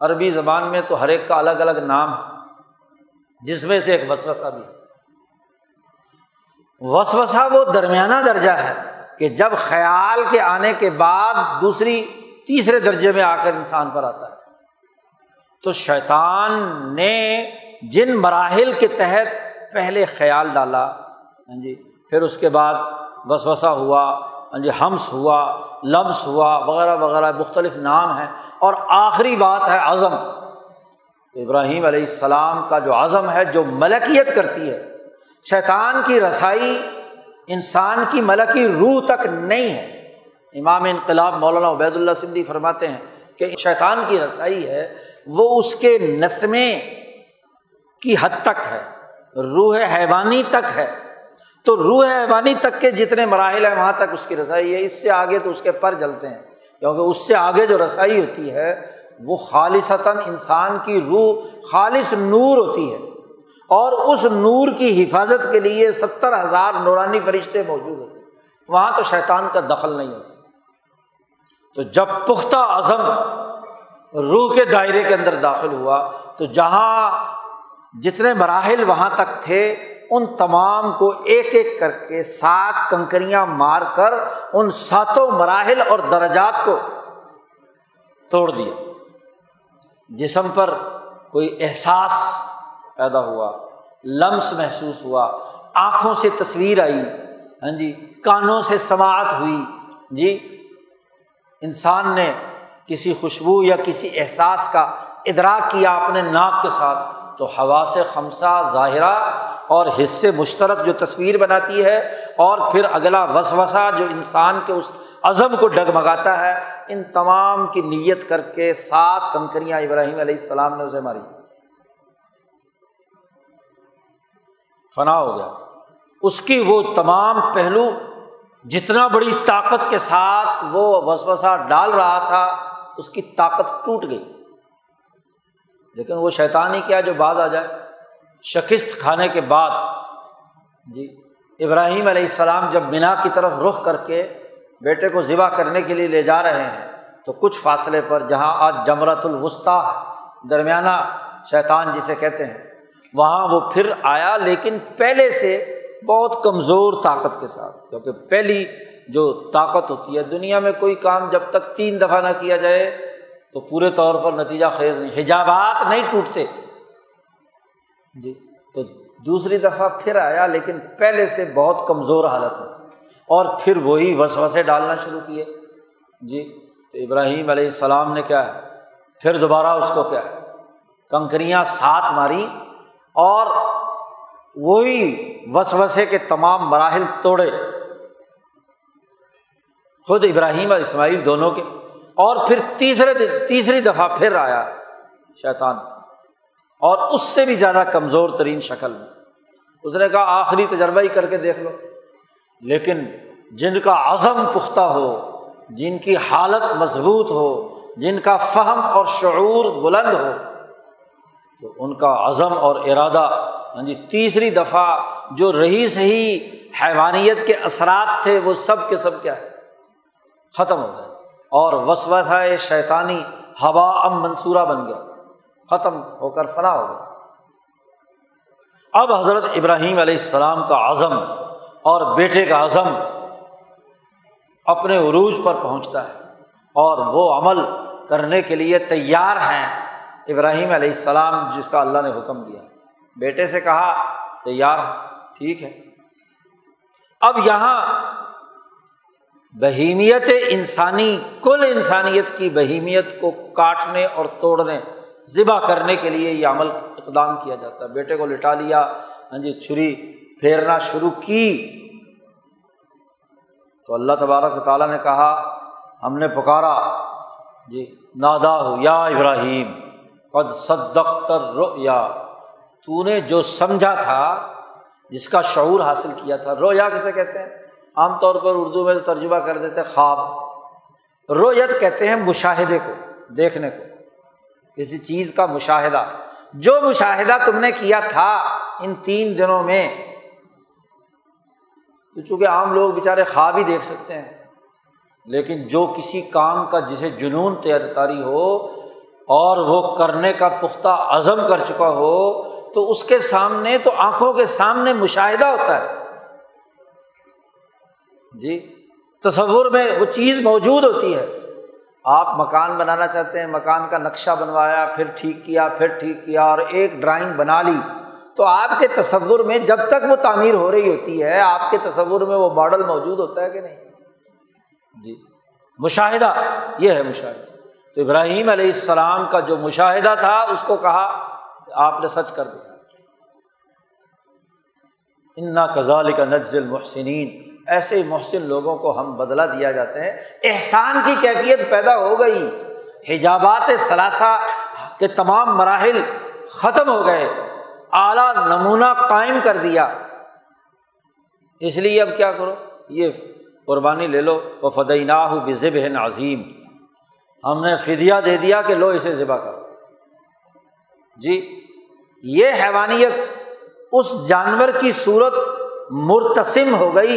عربی زبان میں تو ہر ایک کا الگ الگ نام ہے، جس میں سے ایک وسوسہ بھی ہے۔ وسوسہ وہ درمیانہ درجہ ہے کہ جب خیال کے آنے کے بعد دوسری تیسرے درجے میں آ کر انسان پر آتا ہے۔ تو شیطان نے جن مراحل کے تحت پہلے خیال ڈالا، ہاں جی، پھر اس کے بعد وسوسہ ہوا، ہاں جی، ہمس ہوا، لمس ہوا، وغیرہ وغیرہ، مختلف نام ہیں، اور آخری بات ہے عزم۔ تو ابراہیم علیہ السلام کا جو عزم ہے، جو ملکیت کرتی ہے، شیطان کی رسائی انسان کی ملکی روح تک نہیں ہے۔ امام انقلاب مولانا عبید اللہ سندھی فرماتے ہیں کہ شیطان کی رسائی ہے وہ اس کے نسمیں کی حد تک ہے، روح حیوانی تک ہے۔ تو روح حیوانی تک کے جتنے مراحل ہیں وہاں تک اس کی رسائی ہے، اس سے آگے تو اس کے پر جلتے ہیں، کیونکہ اس سے آگے جو رسائی ہوتی ہے وہ خالصتاً انسان کی روح، خالص نور ہوتی ہے، اور اس نور کی حفاظت کے لیے ستر ہزار نورانی فرشتے موجود ہوتے ہیں، وہاں تو شیطان کا دخل نہیں ہوتا۔ تو جب پختہ عزم روح کے دائرے کے اندر داخل ہوا، تو جہاں جتنے مراحل وہاں تک تھے، ان تمام کو ایک ایک کر کے سات کنکریاں مار کر ان ساتوں مراحل اور درجات کو توڑ دیا۔ جسم پر کوئی احساس پیدا ہوا، لمس محسوس ہوا، آنکھوں سے تصویر آئی، ہاں جی کانوں سے سماعت ہوئی، جی انسان نے کسی خوشبو یا کسی احساس کا ادراک کیا اپنے ناک کے ساتھ، تو حواس خمسہ ظاہرہ اور حصے مشترک جو تصویر بناتی ہے، اور پھر اگلا وسوسہ جو انسان کے اس عزم کو ڈگمگاتا ہے، ان تمام کی نیت کر کے سات کنکریاں ابراہیم علیہ السلام نے اسے ماری، فنا ہو گیا۔ اس کی وہ تمام پہلو جتنا بڑی طاقت کے ساتھ وہ وسوسہ ڈال رہا تھا، اس کی طاقت ٹوٹ گئی۔ لیکن وہ شیطان ہی کیا جو باز آ جائے، شکست کھانے کے بعد جی ابراہیم علیہ السلام جب مینا کی طرف رخ کر کے بیٹے کو ذبح کرنے کے لیے لے جا رہے ہیں، تو کچھ فاصلے پر جہاں آج جمرۃ الوسطی درمیانہ شیطان جسے کہتے ہیں، وہاں وہ پھر آیا، لیکن پہلے سے بہت کمزور طاقت کے ساتھ، کیونکہ پہلی جو طاقت ہوتی ہے، دنیا میں کوئی کام جب تک تین دفعہ نہ کیا جائے تو پورے طور پر نتیجہ خیز نہیں، حجابات نہیں ٹوٹتے جی، تو دوسری دفعہ پھر آیا لیکن پہلے سے بہت کمزور حالت میں، اور پھر وہی وسوسے ڈالنا شروع کیے جی۔ تو ابراہیم علیہ السلام نے کیا ہے، پھر دوبارہ اس کو کیا ہے، کنکریاں ساتھ ماری اور وہی وسوسے کے تمام مراحل توڑے، خود ابراہیم اور اسماعیل دونوں کے۔ اور پھر تیسرے دن تیسری دفعہ پھر آیا شیطان، اور اس سے بھی زیادہ کمزور ترین شکل میں، اس نے کہا آخری تجربہ ہی کر کے دیکھ لو۔ لیکن جن کا عزم پختہ ہو، جن کی حالت مضبوط ہو، جن کا فہم اور شعور بلند ہو، تو ان کا عزم اور ارادہ ہاں جی تیسری دفعہ جو رہی سہی حیوانیت کے اثرات تھے وہ سب کے سب کیا ہے ختم ہو گئے، اور وسوسہ شیطانی ہوا ام منصورہ بن گیا، ختم ہو کر فنا ہو گیا۔ اب حضرت ابراہیم علیہ السلام کا عزم اور بیٹے کا عزم اپنے عروج پر پہنچتا ہے، اور وہ عمل کرنے کے لیے تیار ہیں ابراہیم علیہ السلام جس کا اللہ نے حکم دیا۔ بیٹے سے کہا تیار، ٹھیک ہے۔ اب یہاں بہیمیت انسانی، کل انسانیت کی بہیمیت کو کاٹنے اور توڑنے، ذبح کرنے کے لیے یہ عمل اقدام کیا جاتا ہے۔ بیٹے کو لٹا لیا، ہاں جی چھری پھیرنا شروع کی، تو اللہ تبارک و تعالیٰ نے کہا، ہم نے پکارا جی، نادا ہو یا ابراہیم قد صدقت الرؤیا، تو نے جو سمجھا تھا، جس کا شعور حاصل کیا تھا۔ رؤیا کسے کہتے ہیں؟ عام طور پر اردو میں ترجمہ کر دیتے ہیں خواب، رؤیت کہتے ہیں مشاہدے کو، دیکھنے کو، کسی چیز کا مشاہدہ۔ جو مشاہدہ تم نے کیا تھا ان تین دنوں میں، تو چونکہ عام لوگ بیچارے خواب ہی دیکھ سکتے ہیں، لیکن جو کسی کام کا جسے جنون تیاری ہو اور وہ کرنے کا پختہ عزم کر چکا ہو، تو اس کے سامنے، تو آنکھوں کے سامنے مشاہدہ ہوتا ہے جی، تصور میں وہ چیز موجود ہوتی ہے۔ آپ مکان بنانا چاہتے ہیں، مکان کا نقشہ بنوایا، پھر ٹھیک کیا، پھر ٹھیک کیا، اور ایک ڈرائنگ بنا لی، تو آپ کے تصور میں جب تک وہ تعمیر ہو رہی ہوتی ہے، آپ کے تصور میں وہ ماڈل موجود ہوتا ہے کہ نہیں جی؟ مشاہدہ، یہ ہے مشاہدہ۔ تو ابراہیم علیہ السلام کا جو مشاہدہ تھا اس کو کہا آپ نے سچ کر دیا، انا کذالک نجزی المحسنین، ایسے محسن لوگوں کو ہم بدلہ دیا جاتے ہیں۔ احسان کی کیفیت پیدا ہو گئی، حجابات ثلاثہ کے تمام مراحل ختم ہو گئے، اعلیٰ نمونہ قائم کر دیا۔ اس لیے اب کیا کرو، یہ قربانی لے لو، وفدیناہ بذبح عظیم، ہم نے فدیہ دے دیا کہ لو اسے ذبح کرو جی۔ یہ حیوانیت اس جانور کی صورت مرتسم ہو گئی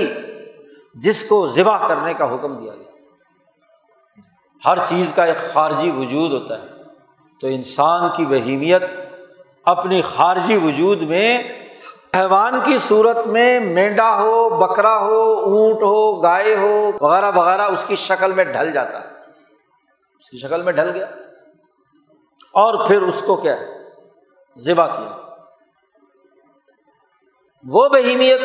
جس کو ذبح کرنے کا حکم دیا گیا۔ ہر چیز کا ایک خارجی وجود ہوتا ہے، تو انسان کی بہیمیت اپنی خارجی وجود میں حیوان کی صورت میں، مینڈا ہو، بکرا ہو، اونٹ ہو، گائے ہو، وغیرہ وغیرہ، اس کی شکل میں ڈھل جاتا ہے، اس کی شکل میں ڈھل گیا، اور پھر اس کو کیا ہے ذبح کیا۔ وہ بہیمیت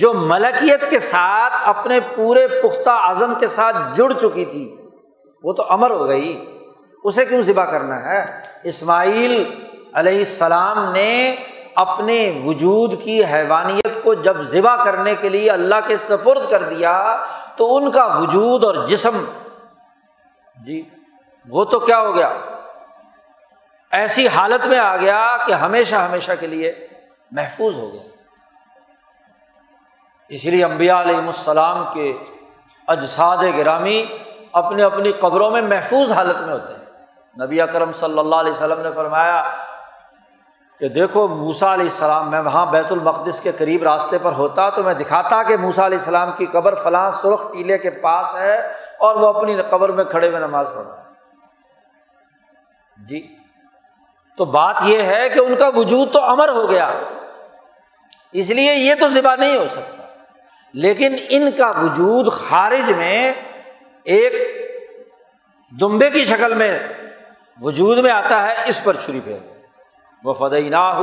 جو ملکیت کے ساتھ اپنے پورے پختہ عزم کے ساتھ جڑ چکی تھی وہ تو امر ہو گئی، اسے کیوں ذبح کرنا ہے؟ اسماعیل علیہ السلام نے اپنے وجود کی حیوانیت کو جب ذبح کرنے کے لیے اللہ کے سپرد کر دیا تو ان کا وجود اور جسم جی وہ تو کیا ہو گیا، ایسی حالت میں آ گیا کہ ہمیشہ ہمیشہ کے لیے محفوظ ہو گیا۔ اس لیے انبیاء علیہم السلام کے اجساد گرامی اپنے اپنی قبروں میں محفوظ حالت میں ہوتے ہیں۔ نبی اکرم صلی اللہ علیہ وسلم نے فرمایا کہ دیکھو موسیٰ علیہ السلام، میں وہاں بیت المقدس کے قریب راستے پر ہوتا تو میں دکھاتا کہ موسیٰ علیہ السلام کی قبر فلاں سرخ ٹیلے کے پاس ہے اور وہ اپنی قبر میں کھڑے ہوئے نماز پڑھ رہا ہے۔ جی تو بات یہ ہے کہ ان کا وجود تو امر ہو گیا، اس لیے یہ تو ذبح نہیں ہو سکتا، لیکن ان کا وجود خارج میں ایک دمبے کی شکل میں وجود میں آتا ہے، اس پر چھری پھیر۔ وفدیناہ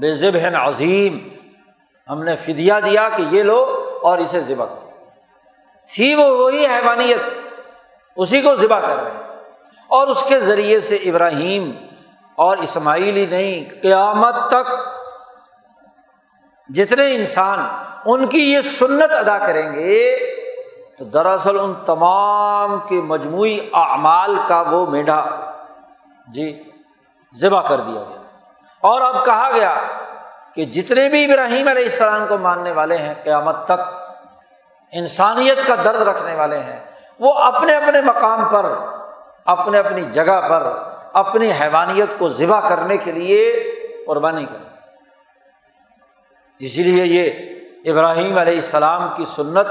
بذبح عظیم، ہم نے فدیہ دیا کہ یہ لو اور اسے ذبح کرو۔ تھی وہ وہی حیوانیت، اسی کو ذبح کر رہے ہیں، اور اس کے ذریعے سے ابراہیم اور اسماعیل ہی نہیں قیامت تک جتنے انسان ان کی یہ سنت ادا کریں گے تو دراصل ان تمام کے مجموعی اعمال کا وہ میڈھا جی ذبح کر دیا گیا۔ اور اب کہا گیا کہ جتنے بھی ابراہیم علیہ السلام کو ماننے والے ہیں قیامت تک، انسانیت کا درد رکھنے والے ہیں، وہ اپنے اپنے مقام پر، اپنے اپنی جگہ پر اپنی حیوانیت کو ذبح کرنے کے لیے قربانی کریں۔ اسی لیے یہ ابراہیم علیہ السلام کی سنت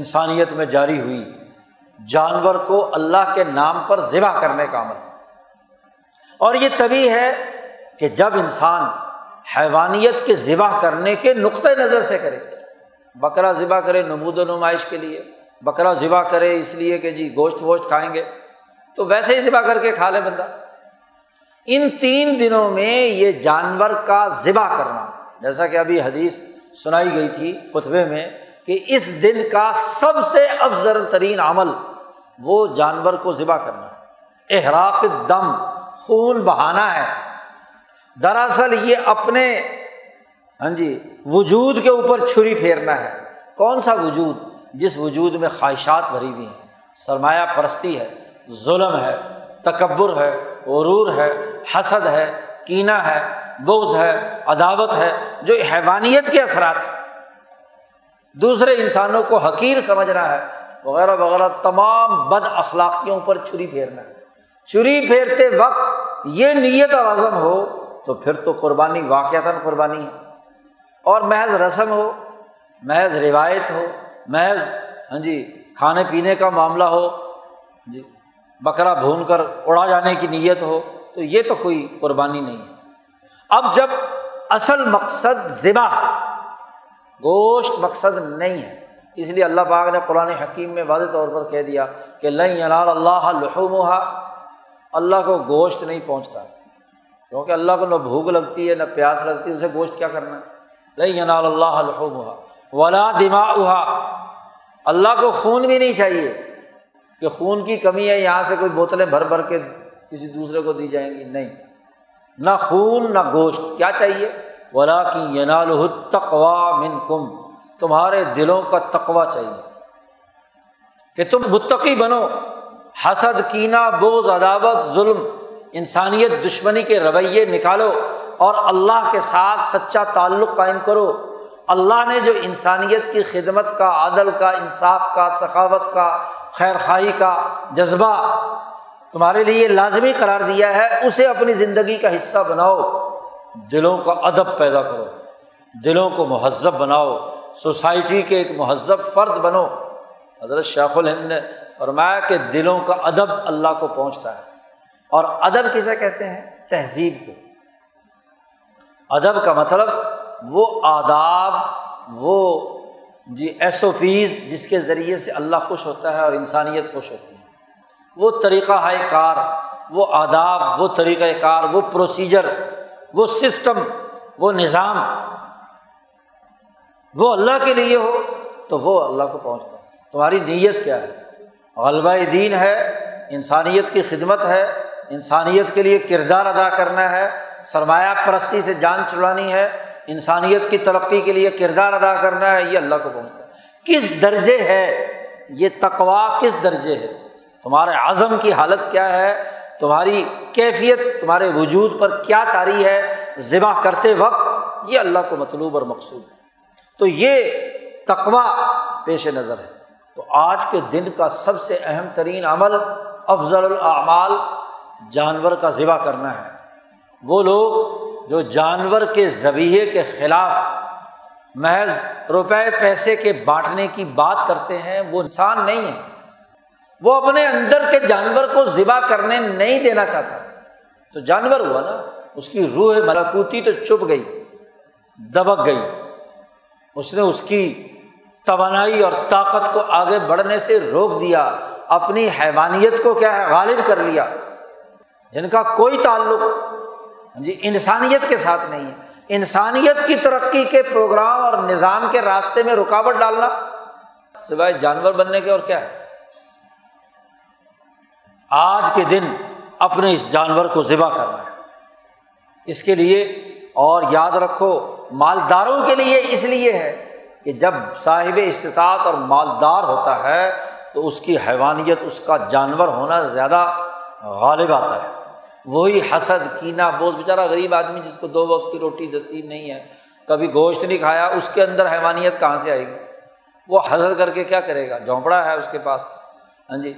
انسانیت میں جاری ہوئی، جانور کو اللہ کے نام پر ذبح کرنے کا عمل۔ اور یہ طبیعی ہے کہ جب انسان حیوانیت کے ذبح کرنے کے نقطۂ نظر سے کرے، بکرا ذبح کرے نمود و نمائش کے لیے، بکرا ذبح کرے اس لیے کہ جی گوشت ووشت کھائیں گے تو ویسے ہی ذبح کر کے کھا لے بندہ، ان تین دنوں میں یہ جانور کا ذبح کرنا، جیسا کہ ابھی حدیث سنائی گئی تھی خطبے میں کہ اس دن کا سب سے افضل ترین عمل وہ جانور کو ذبح کرنا ہے، احراق دم، خون بہانا ہے۔ دراصل یہ اپنے ہاں جی وجود کے اوپر چھری پھیرنا ہے۔ کون سا وجود؟ جس وجود میں خواہشات بھری ہوئی ہیں، سرمایہ پرستی ہے، ظلم ہے، تکبر ہے، غرور ہے، حسد ہے، کینہ ہے، بغض ہے، عداوت ہے، جو حیوانیت کے اثرات ہیں، دوسرے انسانوں کو حقیر سمجھنا ہے وغیرہ وغیرہ، تمام بد اخلاقیوں پر چھری پھیرنا ہے۔ چھری پھیرتے وقت یہ نیت اور عزم ہو تو پھر تو قربانی واقعتاً قربانی ہے، اور محض رسم ہو، محض روایت ہو، محض ہاں جی کھانے پینے کا معاملہ ہو، جی بکرا بھون کر اڑا جانے کی نیت ہو تو یہ تو کوئی قربانی نہیں ہے۔ اب جب اصل مقصد ذبح گوشت مقصد نہیں ہے، اس لیے اللہ پاک نے قرآن حکیم میں واضح طور پر کہہ دیا کہ لن ینال اللہ لحومها، اللہ کو گوشت نہیں پہنچتا، کیونکہ اللہ کو نہ بھوک لگتی ہے نہ پیاس لگتی ہے، اسے گوشت کیا کرنا ہے؟ لن ینال اللہ لحومها ولا دماؤها، اللہ کو خون بھی نہیں چاہیے کہ خون کی کمی ہے یہاں سے کوئی بوتلیں بھر بھر کے کسی دوسرے کو دی جائیں گی، نہیں، نہ خون نہ گوشت، کیا چاہیے؟ وَلَٰكِن يَنَالُهُ التَّقْوَىٰ مِنْكُمْ، تمہارے دلوں کا تقویٰ چاہیے کہ تم متقی بنو، حسد، کینہ، بغض، عداوت، ظلم، انسانیت دشمنی کے رویے نکالو اور اللہ کے ساتھ سچا تعلق قائم کرو۔ اللہ نے جو انسانیت کی خدمت کا، عدل کا، انصاف کا، سخاوت کا، خیر خواہی کا جذبہ تمہارے لیے لازمی قرار دیا ہے، اسے اپنی زندگی کا حصہ بناؤ، دلوں کا ادب پیدا کرو، دلوں کو مہذب بناؤ، سوسائٹی کے ایک مہذب فرد بنو۔ حضرت شیخ الہند نے فرمایا کہ دلوں کا ادب اللہ کو پہنچتا ہے، اور ادب کسے کہتے ہیں؟ تہذیب کو۔ ادب کا مطلب وہ آداب، وہ جی ایس او پیز جس کے ذریعے سے اللہ خوش ہوتا ہے اور انسانیت خوش ہوتی ہے، وہ طریقہ کار، وہ آداب، وہ طریقہ کار، وہ پروسیجر وہ سسٹم، وہ نظام وہ اللہ کے لیے ہو تو وہ اللہ کو پہنچتا ہے۔ تمہاری نیت کیا ہے؟ غلبہ دین ہے، انسانیت کی خدمت ہے، انسانیت کے لیے کردار ادا کرنا ہے، سرمایہ پرستی سے جان چھڑانی ہے، انسانیت کی ترقی کے لیے کردار ادا کرنا ہے، یہ اللہ کو پہنچتا ہے۔ کس درجے ہے یہ تقوا، کس درجے ہے؟ تمہارے عزم کی حالت کیا ہے، تمہاری کیفیت تمہارے وجود پر کیا طاری ہے ذبح کرتے وقت، یہ اللہ کو مطلوب اور مقصود ہے۔ تو یہ تقوا پیش نظر ہے۔ تو آج کے دن کا سب سے اہم ترین عمل، افضل الاعمال، جانور کا ذبح کرنا ہے۔ وہ لوگ جو جانور کے ذبیحے کے خلاف محض روپے پیسے کے بانٹنے کی بات کرتے ہیں وہ انسان نہیں ہے، وہ اپنے اندر کے جانور کو ذبح کرنے نہیں دینا چاہتا۔ تو جانور ہوا نا، اس کی روح ملکوتی تو چپ گئی، دبک گئی، اس نے اس کی توانائی اور طاقت کو آگے بڑھنے سے روک دیا، اپنی حیوانیت کو کیا ہے غالب کر لیا، جن کا کوئی تعلق جی انسانیت کے ساتھ نہیں ہے۔ انسانیت کی ترقی کے پروگرام اور نظام کے راستے میں رکاوٹ ڈالنا سوائے جانور بننے کے اور کیا ہے۔ آج کے دن اپنے اس جانور کو ذبح کرنا ہے اس کے لیے۔ اور یاد رکھو مالداروں کے لیے اس لیے ہے کہ جب صاحب استطاعت اور مالدار ہوتا ہے تو اس کی حیوانیت، اس کا جانور ہونا زیادہ غالب آتا ہے۔ وہی حسد، کینہ، بوجھ، بیچارہ غریب آدمی جس کو دو وقت کی روٹی نصیب نہیں ہے، کبھی گوشت نہیں کھایا، اس کے اندر حیوانیت کہاں سے آئے گی؟ وہ حسد کر کے کیا کرے گا؟ جھونپڑا ہے اس کے پاس، ہاں جی،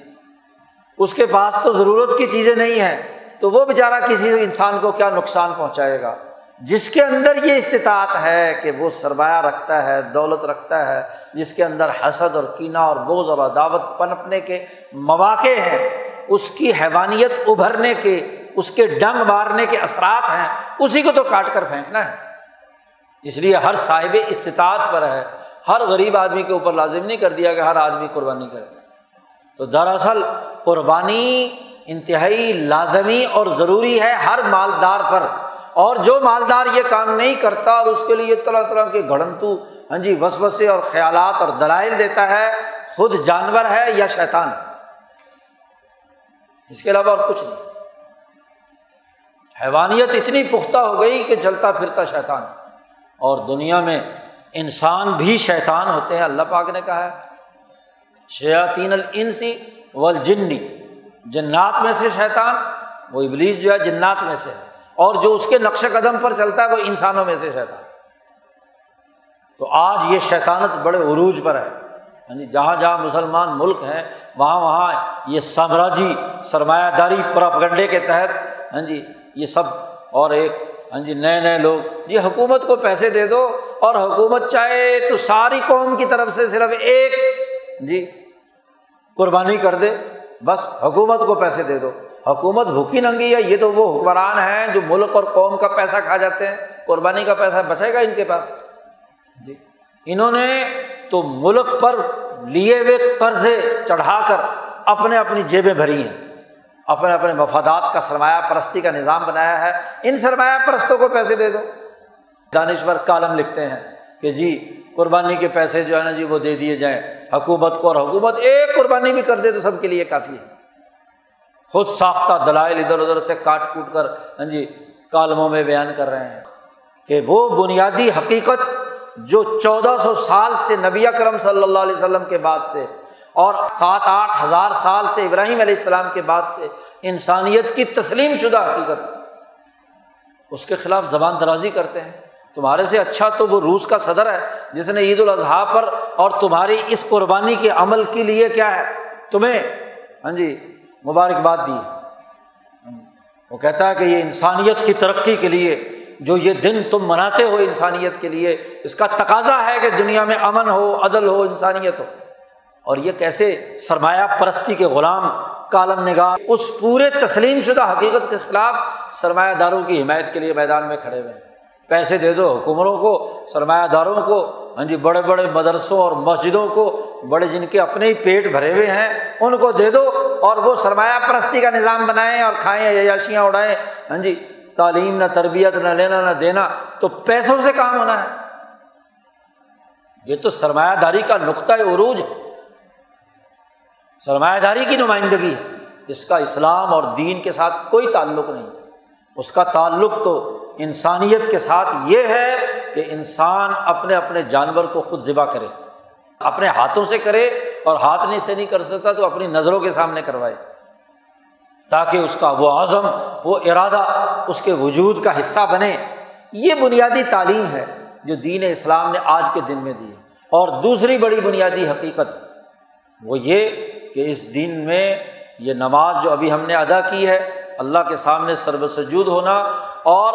اس کے پاس تو ضرورت کی چیزیں نہیں ہیں، تو وہ بیچارہ کسی انسان کو کیا نقصان پہنچائے گا؟ جس کے اندر یہ استطاعت ہے کہ وہ سرمایہ رکھتا ہے، دولت رکھتا ہے، جس کے اندر حسد اور کینہ اور بغض اور عداوت پنپنے کے مواقع ہیں، اس کی حیوانیت ابھرنے کے، اس کے ڈنگ مارنے کے اثرات ہیں، اسی کو تو کاٹ کر پھینکنا ہے۔ اس لیے ہر صاحب استطاعت پر ہے، ہر غریب آدمی کے اوپر لازم نہیں کر دیا کہ ہر آدمی قربانی کرے۔ تو دراصل قربانی انتہائی لازمی اور ضروری ہے ہر مالدار پر، اور جو مالدار یہ کام نہیں کرتا اور اس کے لیے طرح طرح کے گھڑنتو ہاں جی وسوسے اور خیالات اور دلائل دیتا ہے، خود جانور ہے یا شیطان ہے، اس کے علاوہ اور کچھ نہیں۔ حیوانیت اتنی پختہ ہو گئی کہ چلتا پھرتا شیطان، اور دنیا میں انسان بھی شیطان ہوتے ہیں۔ اللہ پاک نے کہا ہے شیاطین الانس والجن، جنات میں سے شیطان، وہ ابلیس جو ہے جنات میں سے ہے، اور جو اس کے نقش قدم پر چلتا ہے وہ انسانوں میں سے شیطان۔ تو آج یہ شیطانت بڑے عروج پر ہے، یعنی جہاں جہاں مسلمان ملک ہیں وہاں وہاں یہ سامراجی سرمایہ داری پروپیگنڈے کے تحت ہاں جی یہ سب، اور ایک ہاں جی نئے نئے لوگ، یہ حکومت کو پیسے دے دو اور حکومت چاہے تو ساری قوم کی طرف سے صرف ایک جی قربانی کر دے، بس حکومت کو پیسے دے دو، حکومت بھوکی ننگی ہے۔ یہ تو وہ حکمران ہیں جو ملک اور قوم کا پیسہ کھا جاتے ہیں، قربانی کا پیسہ بچے گا ان کے پاس جی؟ انہوں نے تو ملک پر لیے ہوئے قرضے چڑھا کر اپنے اپنی جیبیں بھری ہیں، اپنے اپنے مفادات کا سرمایہ پرستی کا نظام بنایا ہے۔ ان سرمایہ پرستوں کو پیسے دے دو۔ دانشور کالم لکھتے ہیں کہ جی قربانی کے پیسے جو ہے نا جی وہ دے دیے جائیں حکومت کو، اور حکومت ایک قربانی بھی کر دے تو سب کے لیے کافی ہے۔ خود ساختہ دلائل ادھر ادھر سے کاٹ کوٹ کر ہاں جی کالموں میں بیان کر رہے ہیں کہ وہ بنیادی حقیقت جو چودہ سو سال سے نبی اکرم صلی اللہ علیہ وسلم کے بعد سے اور سات آٹھ ہزار سال سے ابراہیم علیہ السلام کے بعد سے انسانیت کی تسلیم شدہ حقیقت، اس کے خلاف زبان درازی کرتے ہیں۔ تمہارے سے اچھا تو وہ روس کا صدر ہے جس نے عید الاضحیٰ پر اور تمہاری اس قربانی کے عمل کے لیے کیا ہے تمہیں ہاں جی مبارکباد دی۔ وہ کہتا ہے کہ یہ انسانیت کی ترقی کے لیے جو یہ دن تم مناتے ہو انسانیت کے لیے، اس کا تقاضا ہے کہ دنیا میں امن ہو، عدل ہو، انسانیت ہو۔ اور یہ کیسے سرمایہ پرستی کے غلام کالم نگار اس پورے تسلیم شدہ حقیقت کے خلاف سرمایہ داروں کی حمایت کے لیے میدان میں کھڑے ہوئے ہیں۔ پیسے دے دو حکمرانوں کو، سرمایہ داروں کو ہاں جی، بڑے بڑے مدرسوں اور مسجدوں کو، بڑے جن کے اپنے ہی پیٹ بھرے ہوئے ہیں ان کو دے دو، اور وہ سرمایہ پرستی کا نظام بنائیں اور کھائیں، عیاشیاں اڑائیں ہاں جی، تعلیم نہ تربیت نہ لینا نہ دینا، تو پیسوں سے کام ہونا ہے۔ یہ تو سرمایہ داری کا نقطۂ عروج، سرمایہ داری کی نمائندگی ہے، اس کا اسلام اور دین کے ساتھ کوئی تعلق نہیں۔ اس کا تعلق تو انسانیت کے ساتھ یہ ہے کہ انسان اپنے اپنے جانور کو خود ذبح کرے، اپنے ہاتھوں سے کرے، اور ہاتھ نہیں سے نہیں کر سکتا تو اپنی نظروں کے سامنے کروائے، تاکہ اس کا وہ عزم، وہ ارادہ اس کے وجود کا حصہ بنے۔ یہ بنیادی تعلیم ہے جو دین اسلام نے آج کے دن میں دی ہے۔ اور دوسری بڑی بنیادی حقیقت وہ یہ کہ اس دین میں یہ نماز جو ابھی ہم نے ادا کی ہے، اللہ کے سامنے سرب سجود ہونا، اور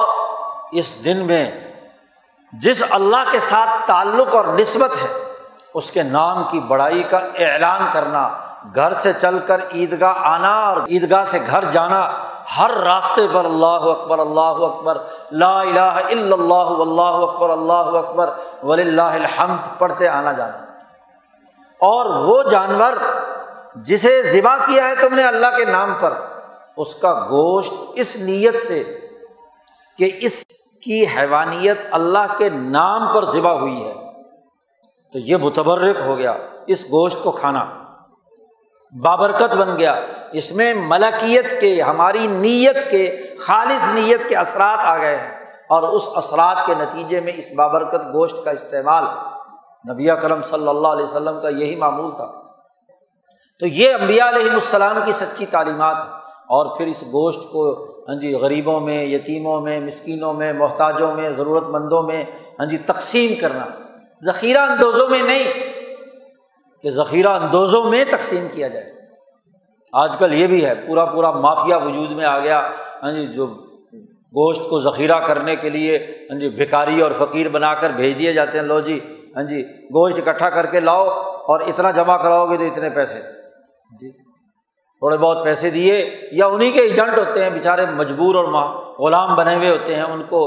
اس دن میں جس اللہ کے ساتھ تعلق اور نسبت ہے اس کے نام کی بڑائی کا اعلان کرنا، گھر سے چل کر عیدگاہ آنا اور عیدگاہ سے گھر جانا، ہر راستے پر اللہ اکبر اللہ اکبر، لا الہ الا اللہ، واللہ اکبر اللہ اکبر، وللہ الحمد پڑھتے آنا جانا۔ اور وہ جانور جسے ذبح کیا ہے تم نے اللہ کے نام پر، اس کا گوشت اس نیت سے کہ اس کی حیوانیت اللہ کے نام پر ذبح ہوئی ہے، تو یہ متبرک ہو گیا، اس گوشت کو کھانا بابرکت بن گیا۔ اس میں ملکیت کے، ہماری نیت کے، خالص نیت کے اثرات آ گئے ہیں، اور اس اثرات کے نتیجے میں اس بابرکت گوشت کا استعمال، نبی اکرم صلی اللہ علیہ وسلم کا یہی معمول تھا۔ تو یہ انبیاء علیہم السلام کی سچی تعلیمات، اور پھر اس گوشت کو ہاں جی غریبوں میں، یتیموں میں، مسکینوں میں، محتاجوں میں، ضرورت مندوں میں ہاں جی تقسیم کرنا، ذخیرہ اندوزوں میں نہیں، کہ ذخیرہ اندوزوں میں تقسیم کیا جائے۔ آج کل یہ بھی ہے، پورا پورا مافیا وجود میں آ گیا ہاں جی، جو گوشت کو ذخیرہ کرنے کے لیے ہاں جی بھکاری اور فقیر بنا کر بھیج دیے جاتے ہیں، لو جی ہاں جی گوشت اکٹھا کر کے لاؤ اور اتنا جمع کراؤ گے تو اتنے پیسے، جی تھوڑے بہت پیسے دیے، یا انہی کے ایجنٹ ہوتے ہیں بیچارے، مجبور اور غلام بنے ہوئے ہوتے ہیں، ان کو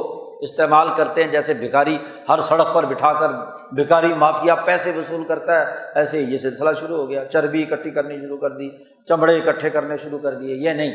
استعمال کرتے ہیں۔ جیسے بھکاری ہر سڑک پر بٹھا کر بھکاری مافیا پیسے وصول کرتا ہے، ایسے یہ سلسلہ شروع ہو گیا، چربی اکٹھی کرنی شروع کر دی، چمڑے اکٹھے کرنے شروع کر دیے۔ یہ نہیں،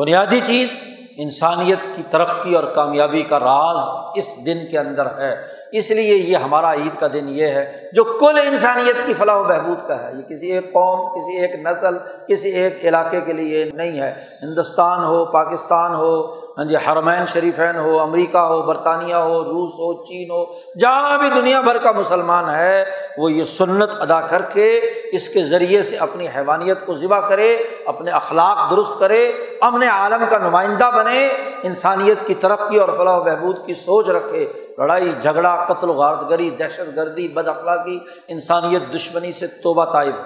بنیادی چیز انسانیت کی ترقی اور کامیابی کا راز اس دن کے اندر ہے۔ اس لیے یہ ہمارا عید کا دن یہ ہے جو کل انسانیت کی فلاح و بہبود کا ہے، یہ کسی ایک قوم، کسی ایک نسل، کسی ایک علاقے کے لیے نہیں ہے۔ ہندوستان ہو، پاکستان ہو، ہاں جی حرمین شریفین ہو، امریکہ ہو، برطانیہ ہو، روس ہو، چین ہو، جہاں بھی دنیا بھر کا مسلمان ہے وہ یہ سنت ادا کر کے اس کے ذریعے سے اپنی حیوانیت کو ذبح کرے، اپنے اخلاق درست کرے، امن عالم کا نمائندہ بنے، انسانیت کی ترقی اور فلاح و بہبود کی سوچ رکھے۔ لڑائی جھگڑا، قتل و غارت گری، دہشت گردی، بد اخلاقی، انسانیت دشمنی سے توبہ طائب ہے۔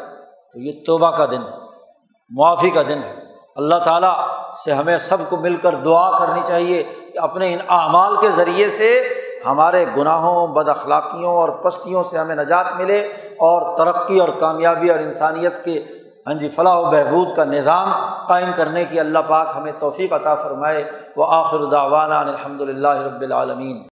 تو یہ توبہ کا دن ہے، معافی کا دن ہے۔ اللہ تعالیٰ سے ہمیں سب کو مل کر دعا کرنی چاہیے کہ اپنے ان اعمال کے ذریعے سے ہمارے گناہوں، بد اخلاقیوں اور پستیوں سے ہمیں نجات ملے، اور ترقی اور کامیابی اور انسانیت کے ہاں جی فلاح و بہبود کا نظام قائم کرنے کی اللہ پاک ہمیں توفیق عطا فرمائے۔ وآخر دعوانا الحمد للہ رب العالمین۔